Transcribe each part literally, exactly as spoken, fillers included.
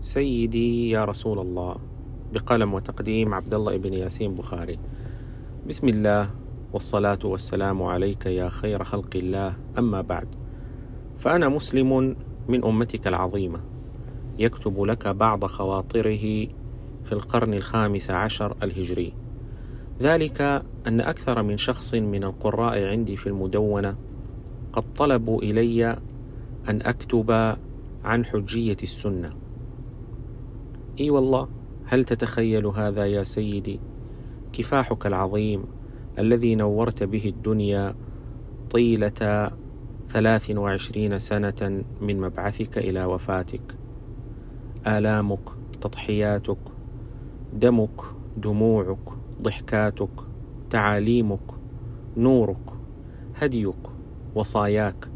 سيدي يا رسول الله، بقلم وتقديم عبد الله بن ياسين بخاري. بسم الله والصلاة والسلام عليك يا خير خلق الله، أما بعد، فأنا مسلم من أمتك العظيمة يكتب لك بعض خواطره في القرن الخامس عشر الهجري، ذلك أن أكثر من شخص من القراء عندي في المدونة قد طلبوا إلي أن أكتب عن حجية السنة. إي والله، هل تتخيل هذا يا سيدي؟ كفاحك العظيم الذي نورت به الدنيا طيلة ثلاث وعشرين سنة من مبعثك إلى وفاتك، آلامك، تضحياتك، دمك، دموعك، ضحكاتك، تعاليمك، نورك، هديك، وصاياك،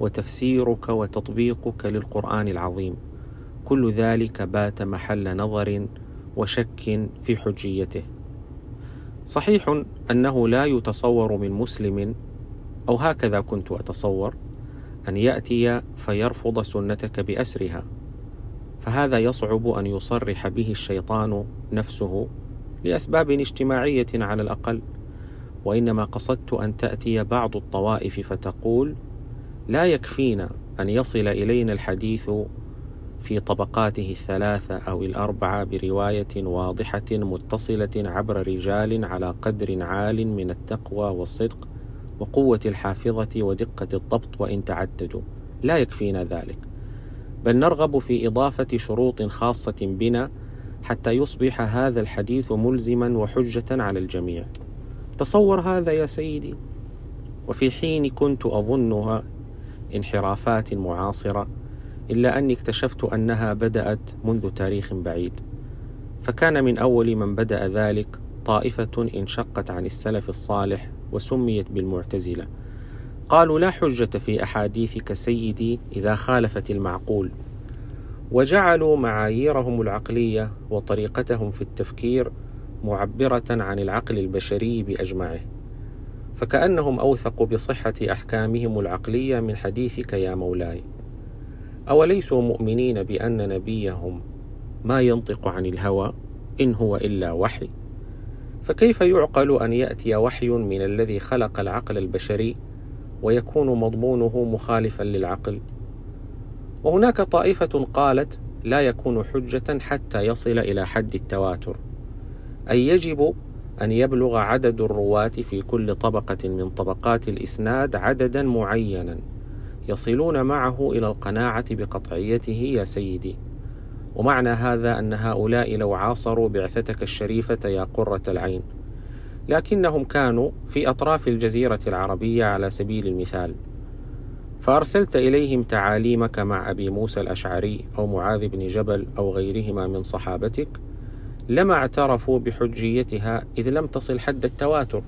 وتفسيرك وتطبيقك للقرآن العظيم، كل ذلك بات محل نظر وشك في حجيته. صحيح أنه لا يتصور من مسلم، أو هكذا كنت أتصور، أن يأتي فيرفض سنتك بأسرها، فهذا يصعب أن يصرح به الشيطان نفسه لأسباب اجتماعية على الأقل، وإنما قصدت أن تأتي بعض الطوائف فتقول: لا يكفينا أن يصل إلينا الحديث في طبقاته الثلاثة أو الأربعة برواية واضحة متصلة عبر رجال على قدر عال من التقوى والصدق وقوة الحافظة ودقة الضبط وإن تعددوا، لا يكفينا ذلك، بل نرغب في إضافة شروط خاصة بنا حتى يصبح هذا الحديث ملزما وحجة على الجميع. تصور هذا يا سيدي. وفي حين كنت أظنها انحرافات معاصرة، إلا أني اكتشفت أنها بدأت منذ تاريخ بعيد، فكان من أول من بدأ ذلك طائفة انشقت عن السلف الصالح وسميت بالمعتزلة. قالوا: لا حجة في أحاديثك سيدي إذا خالفت المعقول، وجعلوا معاييرهم العقلية وطريقتهم في التفكير معبرة عن العقل البشري بأجمعه، فكأنهم أوثقوا بصحة أحكامهم العقلية من حديثك يا مولاي. أوليسوا مؤمنين بأن نبيهم ما ينطق عن الهوى إن هو إلا وحي، فكيف يعقل أن يأتي وحي من الذي خلق العقل البشري ويكون مضمونه مخالفا للعقل؟ وهناك طائفة قالت: لا يكون حجة حتى يصل إلى حد التواتر، أي يجب أن يبلغ عدد الرواة في كل طبقة من طبقات الإسناد عددا معينا يصلون معه إلى القناعة بقطعيته يا سيدي. ومعنى هذا أن هؤلاء لو عاصروا بعثتك الشريفة يا قرة العين، لكنهم كانوا في أطراف الجزيرة العربية على سبيل المثال، فأرسلت إليهم تعاليمك مع أبي موسى الأشعري أو معاذ بن جبل أو غيرهما من صحابتك، لما اعترفوا بحجيتها إذ لم تصل حد التواتر.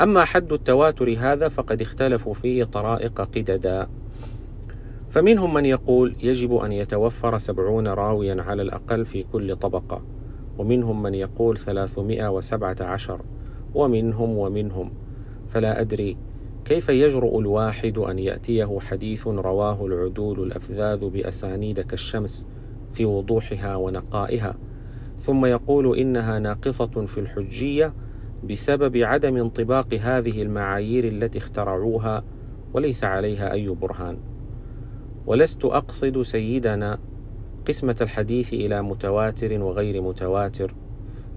أما حد التواتر هذا فقد اختلفوا فيه طرائق قددا، فمنهم من يقول يجب أن يتوفر سبعون راويا على الأقل في كل طبقة، ومنهم من يقول ثلاثمائة وسبعة عشر، ومنهم ومنهم فلا أدري كيف يجرؤ الواحد أن يأتيه حديث رواه العدول الأفذاذ بأسانيد كالشمس في وضوحها ونقائها، ثم يقول إنها ناقصة في الحجية بسبب عدم انطباق هذه المعايير التي اخترعوها وليس عليها أي برهان. ولست أقصد سيدنا قسمة الحديث إلى متواتر وغير متواتر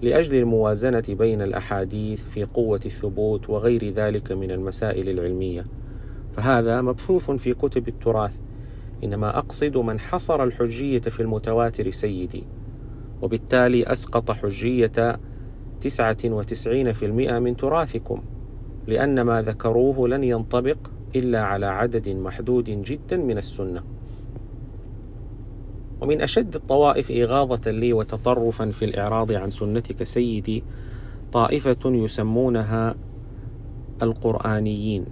لأجل الموازنة بين الأحاديث في قوة الثبوت وغير ذلك من المسائل العلمية، فهذا مبثوث في كتب التراث، إنما أقصد من حصر الحجية في المتواتر سيدي، وبالتالي أسقط حجية تسعة وتسعين في المئة من تراثكم، لأن ما ذكروه لن ينطبق إلا على عدد محدود جدا من السنة. ومن أشد الطوائف إغاظة لي وتطرفا في الإعراض عن سنتك سيدي طائفة يسمونها القرآنيين.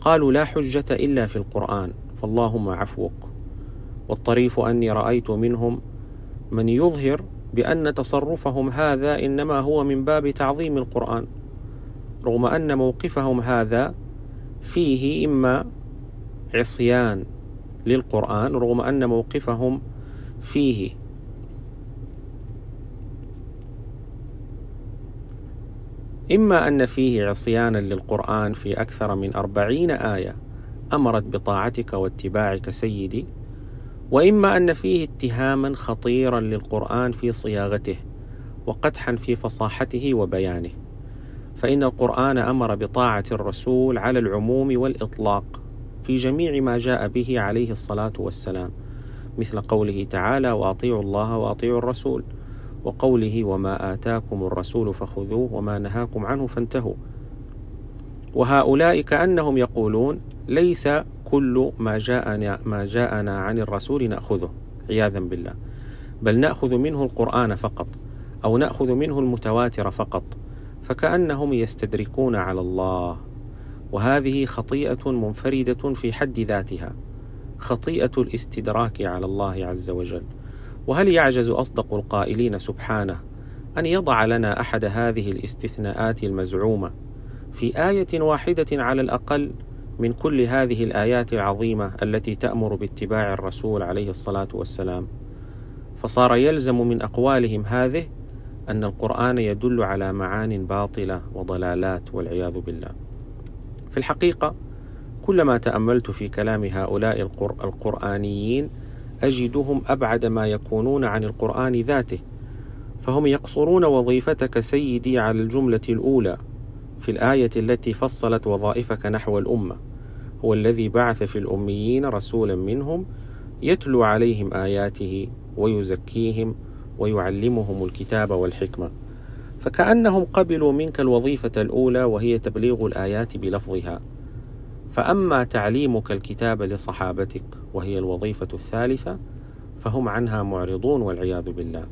قالوا: لا حجة إلا في القرآن، فاللهم عفوك. والطريف أني رأيت منهم من يظهر بأن تصرفهم هذا إنما هو من باب تعظيم القرآن، رغم أن موقفهم هذا فيه إما عصيان للقرآن، رغم أن موقفهم فيه إما أن فيه عصيانا للقرآن في أكثر من أربعين آية أمرت بطاعتك واتباعك سيدي، وإما أن فيه اتهاما خطيرا للقرآن في صياغته وقدحا في فصاحته وبيانه، فإن القرآن أمر بطاعة الرسول على العموم والإطلاق في جميع ما جاء به عليه الصلاة والسلام، مثل قوله تعالى: وأطيعوا الله وأطيعوا الرسول، وقوله: وما آتاكم الرسول فخذوه وما نهاكم عنه فانتهوا. وهؤلاء كأنهم يقولون: ليس كل ما جاءنا, ما جاءنا عن الرسول نأخذه عياذا بالله، بل نأخذ منه القرآن فقط، أو نأخذ منه المتواتر فقط، فكأنهم يستدركون على الله. وهذه خطيئة منفردة في حد ذاتها، خطيئة الاستدراك على الله عز وجل. وهل يعجز أصدق القائلين سبحانه أن يضع لنا أحد هذه الاستثناءات المزعومة في آية واحدة على الأقل من كل هذه الآيات العظيمة التي تأمر باتباع الرسول عليه الصلاة والسلام؟ فصار يلزم من أقوالهم هذه أن القرآن يدل على معان باطلة وضلالات والعياذ بالله. في الحقيقة كلما تأملت في كلام هؤلاء القرآنيين أجدهم أبعد ما يكونون عن القرآن ذاته، فهم يقصرون وظيفتك سيدي على الجملة الأولى في الآية التي فصلت وظائفك نحو الأمة: هو الذي بعث في الأميين رسولا منهم يتلو عليهم آياته ويزكيهم ويعلمهم الكتاب والحكمة. فكأنهم قبلوا منك الوظيفة الأولى، وهي تبليغ الآيات بلفظها، فأما تعليمك الكتاب لصحابتك وهي الوظيفة الثالثة فهم عنها معرضون والعياذ بالله.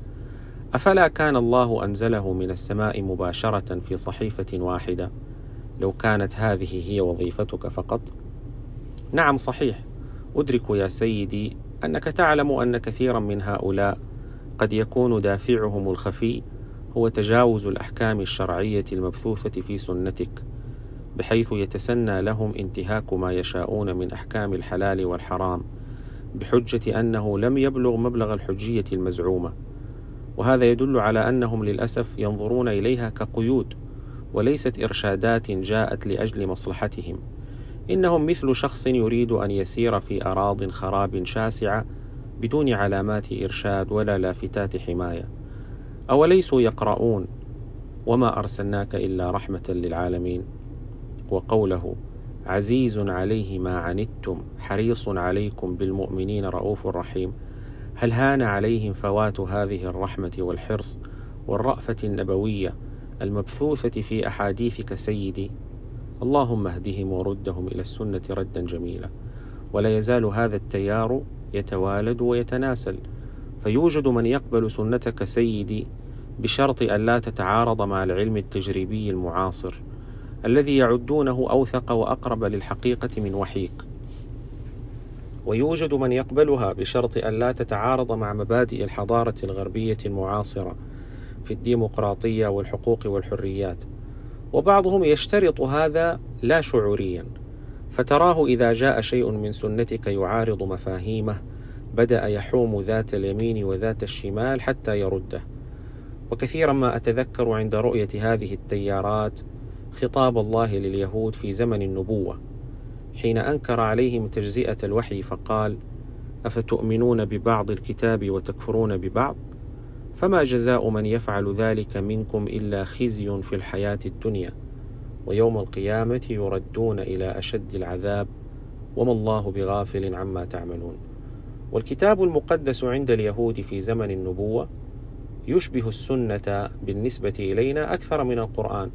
أفلا كان الله أنزله من السماء مباشرة في صحيفة واحدة لو كانت هذه هي وظيفتك فقط؟ نعم صحيح، أدرك يا سيدي أنك تعلم أن كثيرا من هؤلاء قد يكون دافعهم الخفي هو تجاوز الأحكام الشرعية المبثوثة في سنتك، بحيث يتسنى لهم انتهاك ما يشاءون من أحكام الحلال والحرام بحجة أنه لم يبلغ مبلغ الحجية المزعومة، وهذا يدل على أنهم للأسف ينظرون إليها كقيود وليست إرشادات جاءت لأجل مصلحتهم. إنهم مثل شخص يريد أن يسير في أراضٍ خراب شاسعة بدون علامات إرشاد ولا لافتات حماية. أوليسوا يقرؤون: وما أرسلناك إلا رحمة للعالمين، وقوله: عزيز عليه ما عنتم حريص عليكم بالمؤمنين رؤوف رحيم، هل هان عليهم فوات هذه الرحمة والحرص والرأفة النبوية المبثوثة في أحاديثك سيدي؟ اللهم اهدهم وردهم إلى السنة ردا جميلا. ولا يزال هذا التيار يتوالد ويتناسل، فيوجد من يقبل سنتك سيدي بشرط أن لا تتعارض مع العلم التجريبي المعاصر الذي يعدونه أوثق وأقرب للحقيقة من وحيك، ويوجد من يقبلها بشرط أن لا تتعارض مع مبادئ الحضارة الغربية المعاصرة في الديمقراطية والحقوق والحريات، وبعضهم يشترط هذا لا شعوريا، فتراه إذا جاء شيء من سنتك يعارض مفاهيمه بدأ يحوم ذات اليمين وذات الشمال حتى يرده. وكثيرا ما أتذكر عند رؤية هذه التيارات خطاب الله لليهود في زمن النبوة حين أنكر عليهم تجزئة الوحي فقال: أفتؤمنون ببعض الكتاب وتكفرون ببعض، فما جزاء من يفعل ذلك منكم إلا خزي في الحياة الدنيا، ويوم القيامة يردون إلى أشد العذاب، وما الله بغافل عما تعملون. والكتاب المقدس عند اليهود في زمن النبوة يشبه السنة بالنسبة إلينا أكثر من القرآن،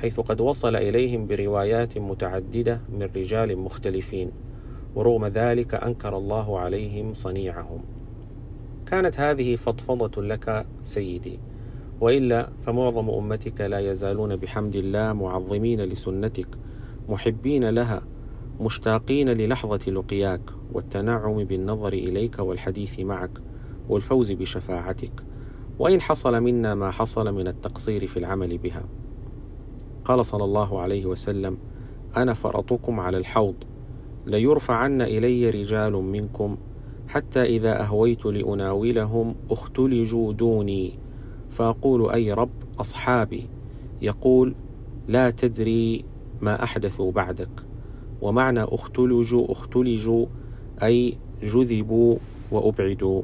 حيث قد وصل إليهم بروايات متعددة من رجال مختلفين، ورغم ذلك أنكر الله عليهم صنيعهم. كانت هذه فضفضة لك سيدي، وإلا فمعظم أمتك لا يزالون بحمد الله معظمين لسنتك، محبين لها، مشتاقين للحظة لقياك والتنعم بالنظر إليك والحديث معك والفوز بشفاعتك، وإن حصل منا ما حصل من التقصير في العمل بها. قال صلى الله عليه وسلم: أنا فرطكم على الحوض ليرفعن إلي رجال منكم حتى إذا أهويت لأناولهم اختلجوا دوني، فأقول أي رب أصحابي، يقول لا تدري ما أحدثوا بعدك. ومعنى اختلجوا اختلجوا أي جذبوا وأبعدوا.